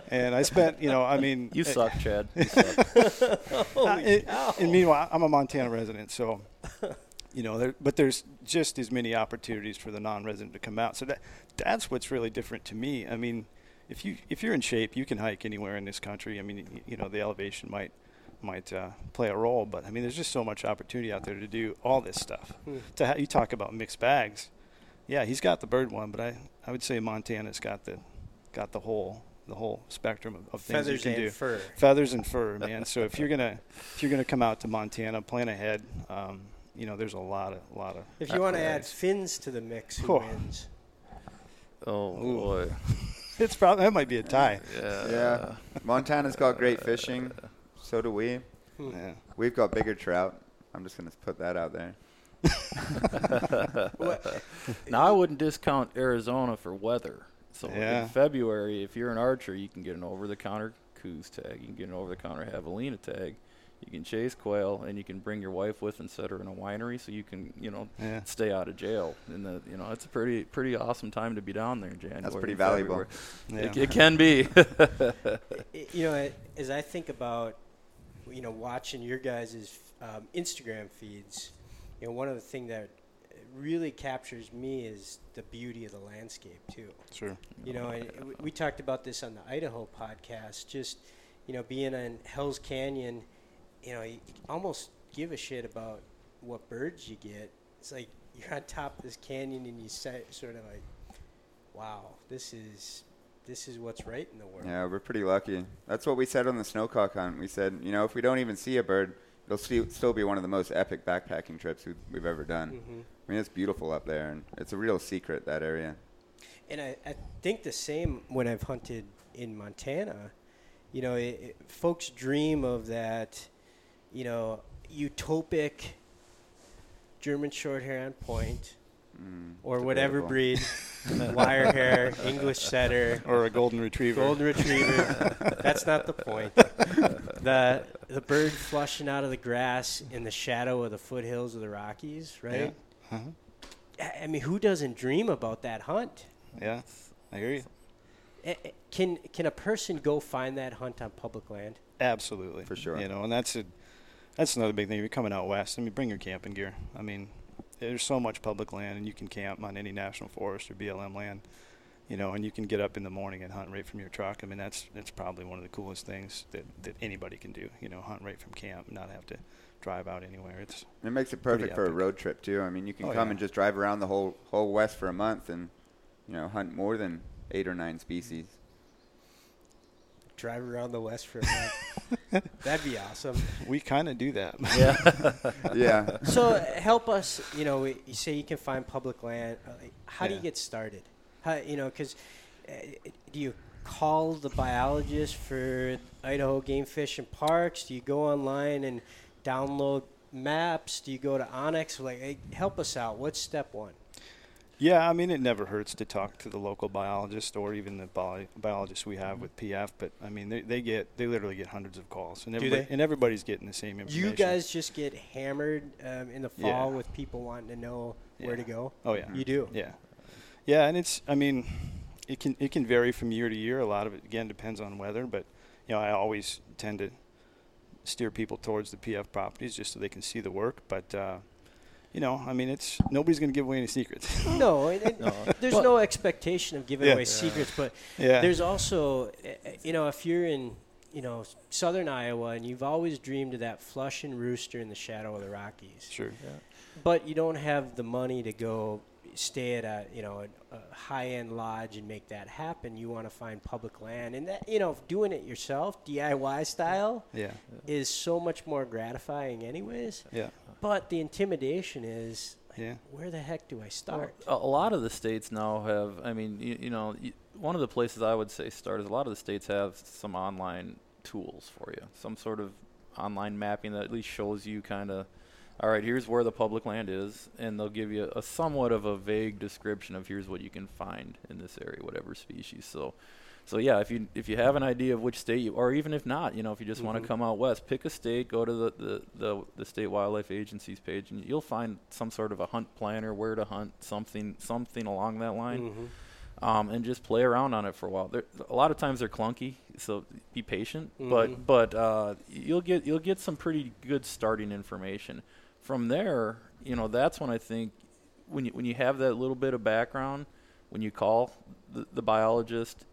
And I spent, you know, I mean. You suck, it, Chad. You suck. Holy it, cow. And meanwhile, I'm a Montana resident, so, you know, there, but there's just as many opportunities for the non-resident to come out. So that that's what's really different to me. I mean, if, you, if you're in shape, you can hike anywhere in this country. I mean, you know, the elevation might. might uh, play a role, but I mean, there's just so much opportunity out there to do all this stuff. Mm. To ha- you talk about mixed bags, yeah, he's got the bird one, but I, I would say Montana's got the got the whole the whole spectrum of, of things you can do. Feathers and fur. Feathers and fur, man. So if you're gonna if you're gonna come out to Montana, plan ahead. Um, you know, there's a lot of a lot of. If you want to add fins to the mix, who oh. wins? Oh Ooh. boy, it's probably that might be a tie. Yeah, yeah. Montana's got great fishing. So do we. Yeah. We've got bigger trout. I'm just going to put that out there. Now, I wouldn't discount Arizona for weather. So yeah. in February, if you're an archer, you can get an over-the-counter coos tag. You can get an over-the-counter javelina tag. You can chase quail, and you can bring your wife with and set her in a winery so you can, you know, yeah. stay out of jail. And, the, you know, it's a pretty pretty awesome time to be down there in January. That's pretty valuable. Yeah. It, it can be. You know, as I think about, you know, watching your guys' um, Instagram feeds, you know, one of the things that really captures me is the beauty of the landscape, too. Sure. You know, and we, we talked about this on the Idaho podcast, just, you know, being in Hell's Canyon, you know, you almost give a shit about what birds you get. It's like you're on top of this canyon and you say, sort of like, wow, this is... this is what's right in the world. Yeah, we're pretty lucky. That's what we said on the snowcock hunt. We said, you know, if we don't even see a bird, it'll st- still be one of the most epic backpacking trips we've, we've ever done. Mm-hmm. I mean, it's beautiful up there, and it's a real secret, that area. And I, I think the same when I've hunted in Montana. You know, it, it, folks dream of that, you know, utopic German short hair on point. Mm, or debatable. Whatever breed, wire hair, English setter, or a golden retriever. Golden retriever. That's not the point. The the bird flushing out of the grass in the shadow of the foothills of the Rockies, right? Yeah. Uh-huh. I mean, who doesn't dream about that hunt? Yeah, I hear you. Can can a person go find that hunt on public land? Absolutely, for sure. You know, and that's a that's another big thing. If you're coming out west, I mean, bring your camping gear. I mean. There's so much public land, and you can camp on any national forest or B L M land, you know, and you can get up in the morning and hunt right from your truck. I mean, that's that's probably one of the coolest things that, that anybody can do, you know, hunt right from camp and not have to drive out anywhere. It's It makes it perfect for a road trip, too. I mean, you can oh, come yeah. and just drive around the whole whole West for a month and, you know, hunt more than eight or nine species. Drive around the West for a month. That'd be awesome. We kind of do that. Yeah. yeah. So help us, you know, you say you can find public land. How yeah. do you get started? How, you know, because uh, do you call the biologist for Idaho Game Fish and Parks? Do you go online and download maps? Do you go to Onyx? Like, hey, help us out. What's step one? Yeah, I mean, it never hurts to talk to the local biologist or even the bi- biologists we have with P F. But I mean, they, they get they literally get hundreds of calls, and, everybody, and everybody's getting the same information. You guys just get hammered um, in the fall yeah. with people wanting to know where yeah. to go. Oh yeah, you do. Yeah, yeah, and it's I mean, it can it can vary from year to year. A lot of it again depends on weather, but you know, I always tend to steer people towards the P F properties just so they can see the work, but. Uh, You know, I mean, it's nobody's going to give away any secrets. No, and, and no. there's well, no expectation of giving yeah. away yeah. secrets, but yeah. there's also, you know, if you're in, you know, southern Iowa and you've always dreamed of that flush and rooster in the shadow of the Rockies. Sure. Yeah. But you don't have the money to go stay at a, you know, a, a high-end lodge and make that happen. You want to find public land. And, that, you know, doing it yourself, D I Y style, yeah. Yeah. is so much more gratifying anyways. Yeah. But the intimidation is, like, yeah. where the heck do I start? Well, a lot of the states now have, I mean, you, you know, you, one of the places I would say start is a lot of the states have some online tools for you, some sort of online mapping that at least shows you kind of, all right, here's where the public land is, and they'll give you a somewhat of a vague description of here's what you can find in this area, whatever species. So, so yeah, if you if you have an idea of which state you, or even if not, you know, if you just mm-hmm. want to come out west, pick a state, go to the, the, the, the state wildlife agency's page, and you'll find some sort of a hunt plan or where to hunt, something something along that line, mm-hmm. um, and just play around on it for a while. There, a lot of times they're clunky, so be patient, mm-hmm. but but uh, you'll get you'll get some pretty good starting information. From there, you know, that's when I think when you when you have that little bit of background, when you call the, the biologist,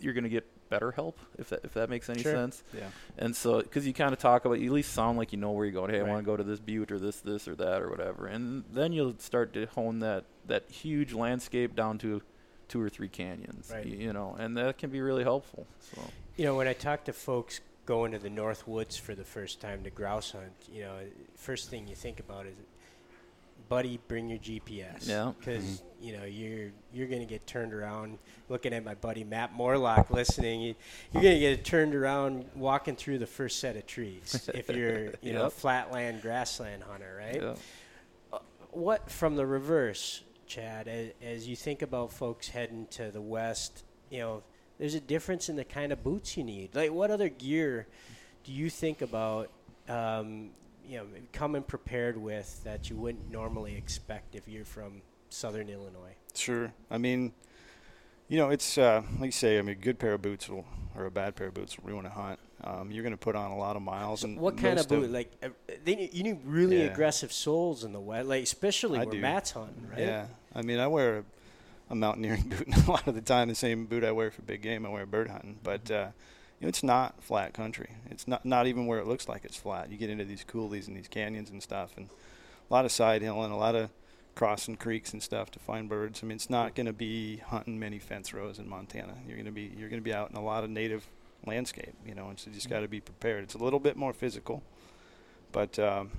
you're going to get better help, if that, if that makes any sure. sense. Yeah. And so, because you kind of talk about, you at least sound like you know where you're going. Hey, right. I want to go to this butte or this, this or that or whatever. And then you'll start to hone that, that huge landscape down to two or three canyons, right. you, you know, and that can be really helpful. So, you know, when I talk to folks going to the North Woods for the first time to grouse hunt, you know, first thing you think about is, buddy, bring your G P S. Yeah. Because, mm-hmm. you know, you're you're going to get turned around. Looking at my buddy Matt Morlock listening, you, you're going to get turned around walking through the first set of trees if you're, you yep. know, flatland, grassland hunter, right? Yep. Uh, what, from the reverse, Chad, as, as you think about folks heading to the west, you know, there's a difference in the kind of boots you need. Like, what other gear do you think about, um, you know, coming prepared with that you wouldn't normally expect if you're from Southern Illinois? Sure. I mean, you know, it's uh, like you say. I mean, a good pair of boots will, or a bad pair of boots will ruin a hunt. Um, you're going to put on a lot of miles. So and what kind of boot? Of like, uh, they, you need really yeah. aggressive soles in the wet, like especially I where do. Matt's hunting, right? Yeah. I mean, I wear a a mountaineering boot, and a lot of the time the same boot I wear for big game I wear bird hunting, but uh, you know, it's not flat country. It's not not even where it looks like it's flat. You get into these coulees and these canyons and stuff, and a lot of side hilling, a lot of crossing creeks and stuff to find birds. I mean, it's not going to be hunting many fence rows in Montana. You're going to be you're going to be out in a lot of native landscape, you know, and so you just got to be prepared. It's a little bit more physical, but um,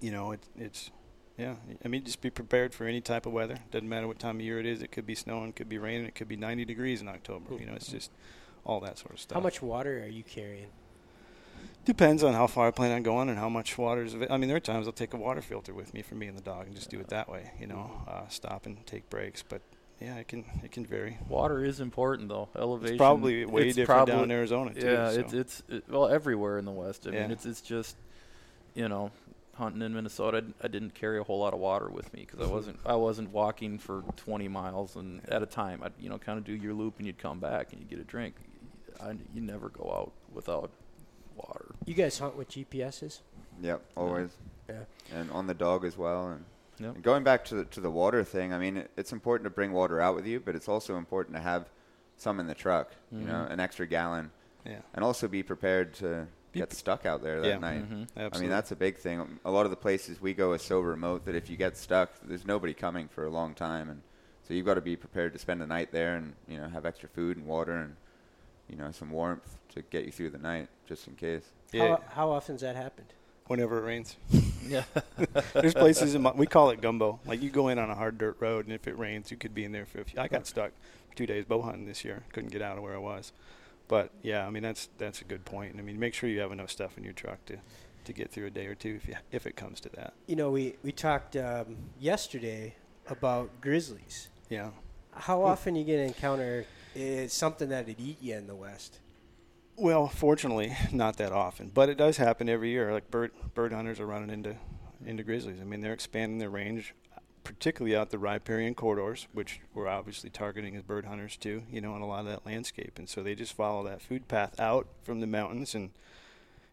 you know, it, it's. Yeah, I mean, just be prepared for any type of weather. Doesn't matter what time of year it is. It could be snowing, it could be raining, it could be ninety degrees in October. You know, it's just all that sort of stuff. How much water are you carrying? Depends on how far I plan on going and how much water is available. I mean, there are times I'll take a water filter with me for me and the dog and just do it that way, you know, uh, stop and take breaks. But, yeah, it can it can vary. Water is important, though. Elevation. It's probably way it's different probably, down in Arizona, too. Yeah, so. it's, it's it, well, everywhere in the West. I yeah. mean, it's it's just, you know, hunting in Minnesota, I, d- I didn't carry a whole lot of water with me because I wasn't I wasn't walking for twenty miles and yeah. at a time. I'd, you know, kind of do your loop and you'd come back and you'd get a drink. I, you never go out without water. You guys hunt with G P Ses? Yep, always. Yeah, and on the dog as well. And, yep. and going back to the, to the water thing, I mean, it, it's important to bring water out with you, but it's also important to have some in the truck. Mm-hmm. You know, an extra gallon. Yeah, and also be prepared to get stuck out there that yeah. night. Mm-hmm. I mean, that's a big thing. A lot of the places we go is so remote that if you get stuck, there's nobody coming for a long time, and so you've got to be prepared to spend the night there, and you know, have extra food and water, and you know, some warmth to get you through the night, just in case. Yeah. How, how often has that happened? Whenever it rains. Yeah. There's places in my, we call it gumbo. Like you go in on a hard dirt road, and if it rains, you could be in there for a few. I got stuck for two days bow hunting this year. Couldn't get out of where I was. But, yeah, I mean, that's that's a good point. I mean, make sure you have enough stuff in your truck to, to get through a day or two if you, if it comes to that. You know, we, we talked um, yesterday about grizzlies. Yeah. How often you get to encounter is something that would eat you in the West? Well, fortunately, not that often, but it does happen every year. Like bird bird hunters are running into into grizzlies. I mean, they're expanding their range, particularly out the riparian corridors, which we're obviously targeting as bird hunters too, you know, on a lot of that landscape. And so they just follow that food path out from the mountains, and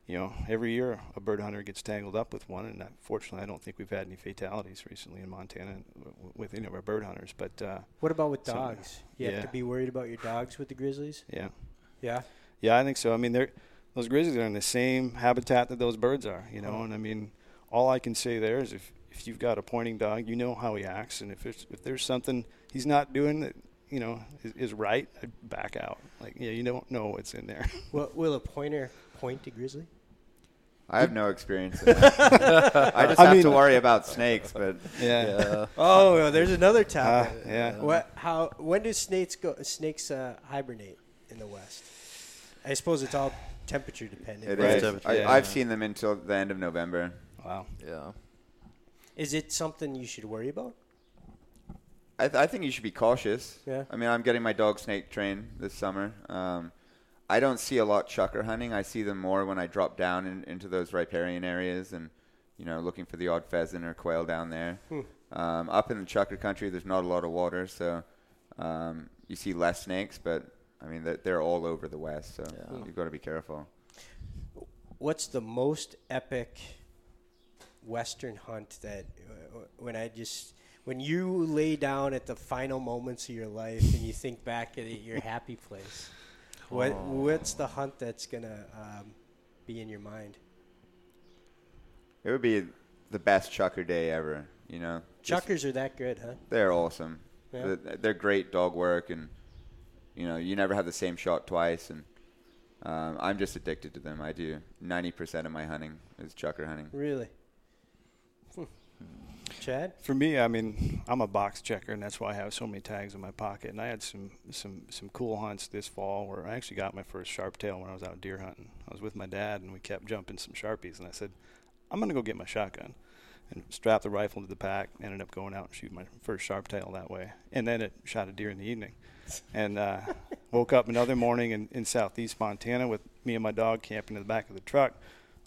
you know, every year a bird hunter gets tangled up with one. And fortunately, I don't think we've had any fatalities recently in Montana with any of our bird hunters. But uh, what about with dogs? So, you yeah. have to be worried about your dogs with the grizzlies? Yeah. Yeah? Yeah, I think so. I mean, they're, those grizzlies are in the same habitat that those birds are, you know. Oh. And, I mean, all I can say there is if, if you've got a pointing dog, you know how he acts. And if there's, if there's something he's not doing that, you know, is, is right, I'd back out. Like, yeah, you don't know what's in there. Well, will a pointer point to grizzly? I have no experience in that. I just I have mean, to worry about snakes, but yeah. yeah. Oh, well, there's another topic. Uh, yeah. What? How? When do snakes go? Snakes uh, hibernate in the West? I suppose it's all temperature dependent. It right? is. Temperature, I, yeah. I've seen them until the end of November. Wow. Yeah. Is it something you should worry about? I, th- I think you should be cautious. Yeah. I mean, I'm getting my dog snake trained this summer. Um, I don't see a lot sucker hunting. I see them more when I drop down in, into those riparian areas and, you know, looking for the odd pheasant or quail down there. Hmm. Um, up in the sucker country, there's not a lot of water, so um, you see less snakes. But, I mean, they're all over the West, so yeah. you've got to be careful. What's the most epic Western hunt that uh, when I just... When you lay down at the final moments of your life and you think back at your happy place... What what's the hunt that's gonna um, be in your mind? It would be the best chucker day ever, you know. Chuckers are that good, huh? They're awesome. Yeah. They're, they're great dog work, and you know you never have the same shot twice. And um, I'm just addicted to them. I do ninety percent of my hunting is chucker hunting. Really? Hmm. Chad? For me, I mean, I'm a box checker, and that's why I have so many tags in my pocket. And I had some, some, some cool hunts this fall where I actually got my first sharp tail when I was out deer hunting. I was with my dad, and we kept jumping some Sharpies. And I said, I'm going to go get my shotgun and strap the rifle to the pack. Ended up going out and shooting my first sharp tail that way. And then it shot a deer in the evening. And uh, woke up another morning in, in southeast Montana with me and my dog camping in the back of the truck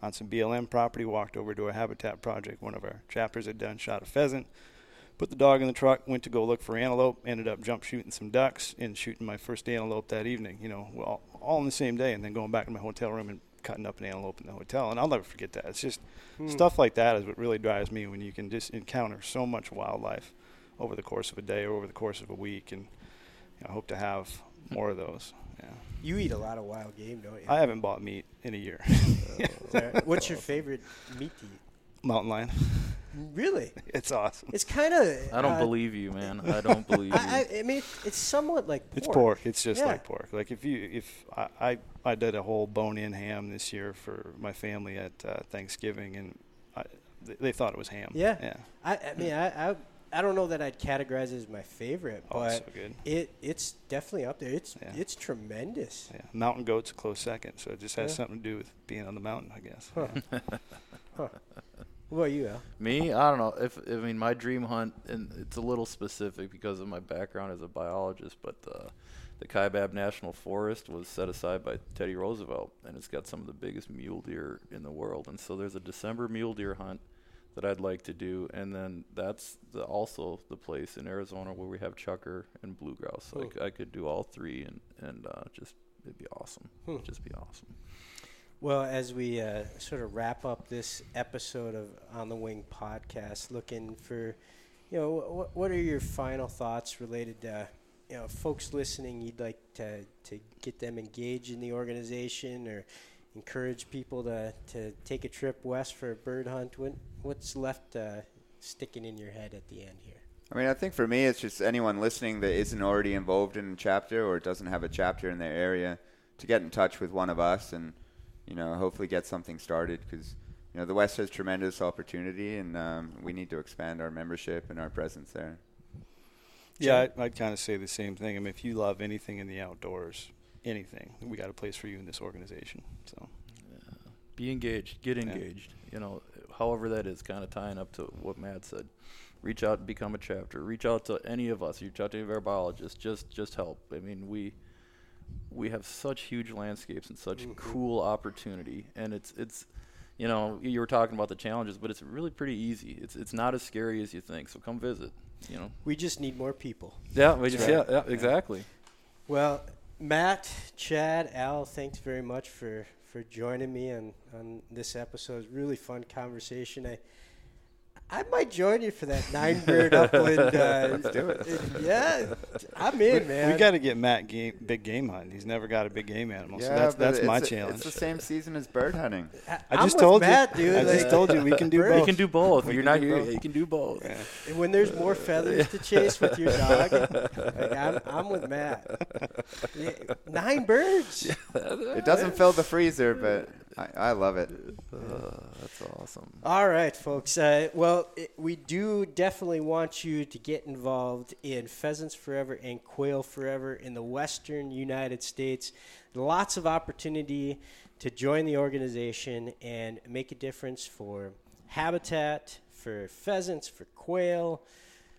on some B L M property, walked over to a habitat project one of our chapters had done, shot a pheasant, put the dog in the truck, went to go look for antelope, ended up jump shooting some ducks and shooting my first antelope that evening, you know, all, all in the same day, and then going back to my hotel room and cutting up an antelope in the hotel. And I'll never forget that. It's just hmm. stuff like that is what really drives me, when you can just encounter so much wildlife over the course of a day or over the course of a week, and you know, I hope to have more of those. Yeah. You eat a lot of wild game, don't you? I haven't bought meat in a year. What's your favorite meat to eat? Mountain lion. Really? It's awesome. It's kind of... I don't uh, believe you, man. I don't believe you. I, I mean, it's somewhat like pork. It's pork. It's just yeah. like pork. Like if you... if I, I, I did a whole bone-in ham this year for my family at uh, Thanksgiving, and I, they thought it was ham. Yeah. yeah. I, I mean, I... I I don't know that I'd categorize it as my favorite, but oh, so good. it it's definitely up there. It's yeah. it's tremendous. Yeah. Mountain goat's a close second, so it just has yeah. something to do with being on the mountain, I guess. Huh. Yeah. huh. What about you, Al? Me? I don't know. If I mean, my dream hunt, and it's a little specific because of my background as a biologist, but uh, the Kaibab National Forest was set aside by Teddy Roosevelt, and it's got some of the biggest mule deer in the world. And so there's a December mule deer hunt that I'd like to do, and then that's the, also the place in Arizona where we have chucker and blue grouse. So I, I could do all three, and and uh, just it'd be awesome. Hmm. It'd just be awesome. Well, as we uh, sort of wrap up this episode of On the Wing podcast, looking for, you know, wh- what are your final thoughts related to, you know, folks listening? You'd like to to get them engaged in the organization, or encourage people to, to take a trip west for a bird hunt. When, what's left uh, sticking in your head at the end here? I mean, I think for me, it's just anyone listening that isn't already involved in a chapter or doesn't have a chapter in their area to get in touch with one of us and, you know, hopefully get something started, because, you know, the West has tremendous opportunity, and um, we need to expand our membership and our presence there. Yeah, I'd, I'd kind of say the same thing. I mean, if you love anything in the outdoors, anything, we got a place for you in this organization. So yeah. be engaged, get engaged. Yeah. You know, however that is, kind of tying up to what Matt said. Reach out and become a chapter. Reach out to any of us. Reach out to any of our biologists. Just just help. I mean, we we have such huge landscapes and such mm-hmm. cool opportunity. And it's it's you know, you were talking about the challenges, but it's really pretty easy. It's it's not as scary as you think. So come visit. You know, we just need more people. Yeah, we just, right. yeah, yeah, exactly. Yeah. Well, Matt, Chad, Al, thanks very much for, for joining me on, on this episode. Really fun conversation. I I might join you for that nine bird upland. Uh, Let's do it. Yeah, I'm in, we, man. We got to get Matt game, big game hunting. He's never got a big game animal, yeah, so that's that's my a, challenge. It's the same season as bird hunting. I, I just with told Matt, you, dude, I like, just told you we can do bird. both. You can do both. You're not here. You can do both. Yeah. And when there's more feathers to chase with your dog, like, I'm, I'm with Matt. Yeah, nine birds. It doesn't fill the freezer, but. I, I love it. Uh, that's awesome. All right, folks. Uh, well, it, we do definitely want you to get involved in Pheasants Forever and Quail Forever in the Western United States. Lots of opportunity to join the organization and make a difference for habitat, for pheasants, for quail,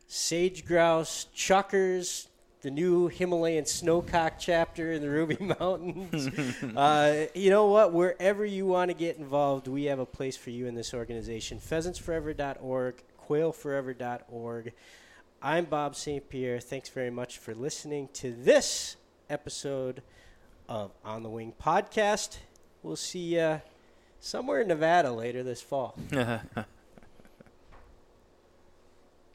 sage grouse, chuckers, the new Himalayan snowcock chapter in the Ruby Mountains. uh, you know what? Wherever you want to get involved, we have a place for you in this organization. Pheasants Forever dot org, Quail Forever dot org. I'm Bob Saint Pierre. Thanks very much for listening to this episode of On the Wing Podcast. We'll see you somewhere in Nevada later this fall.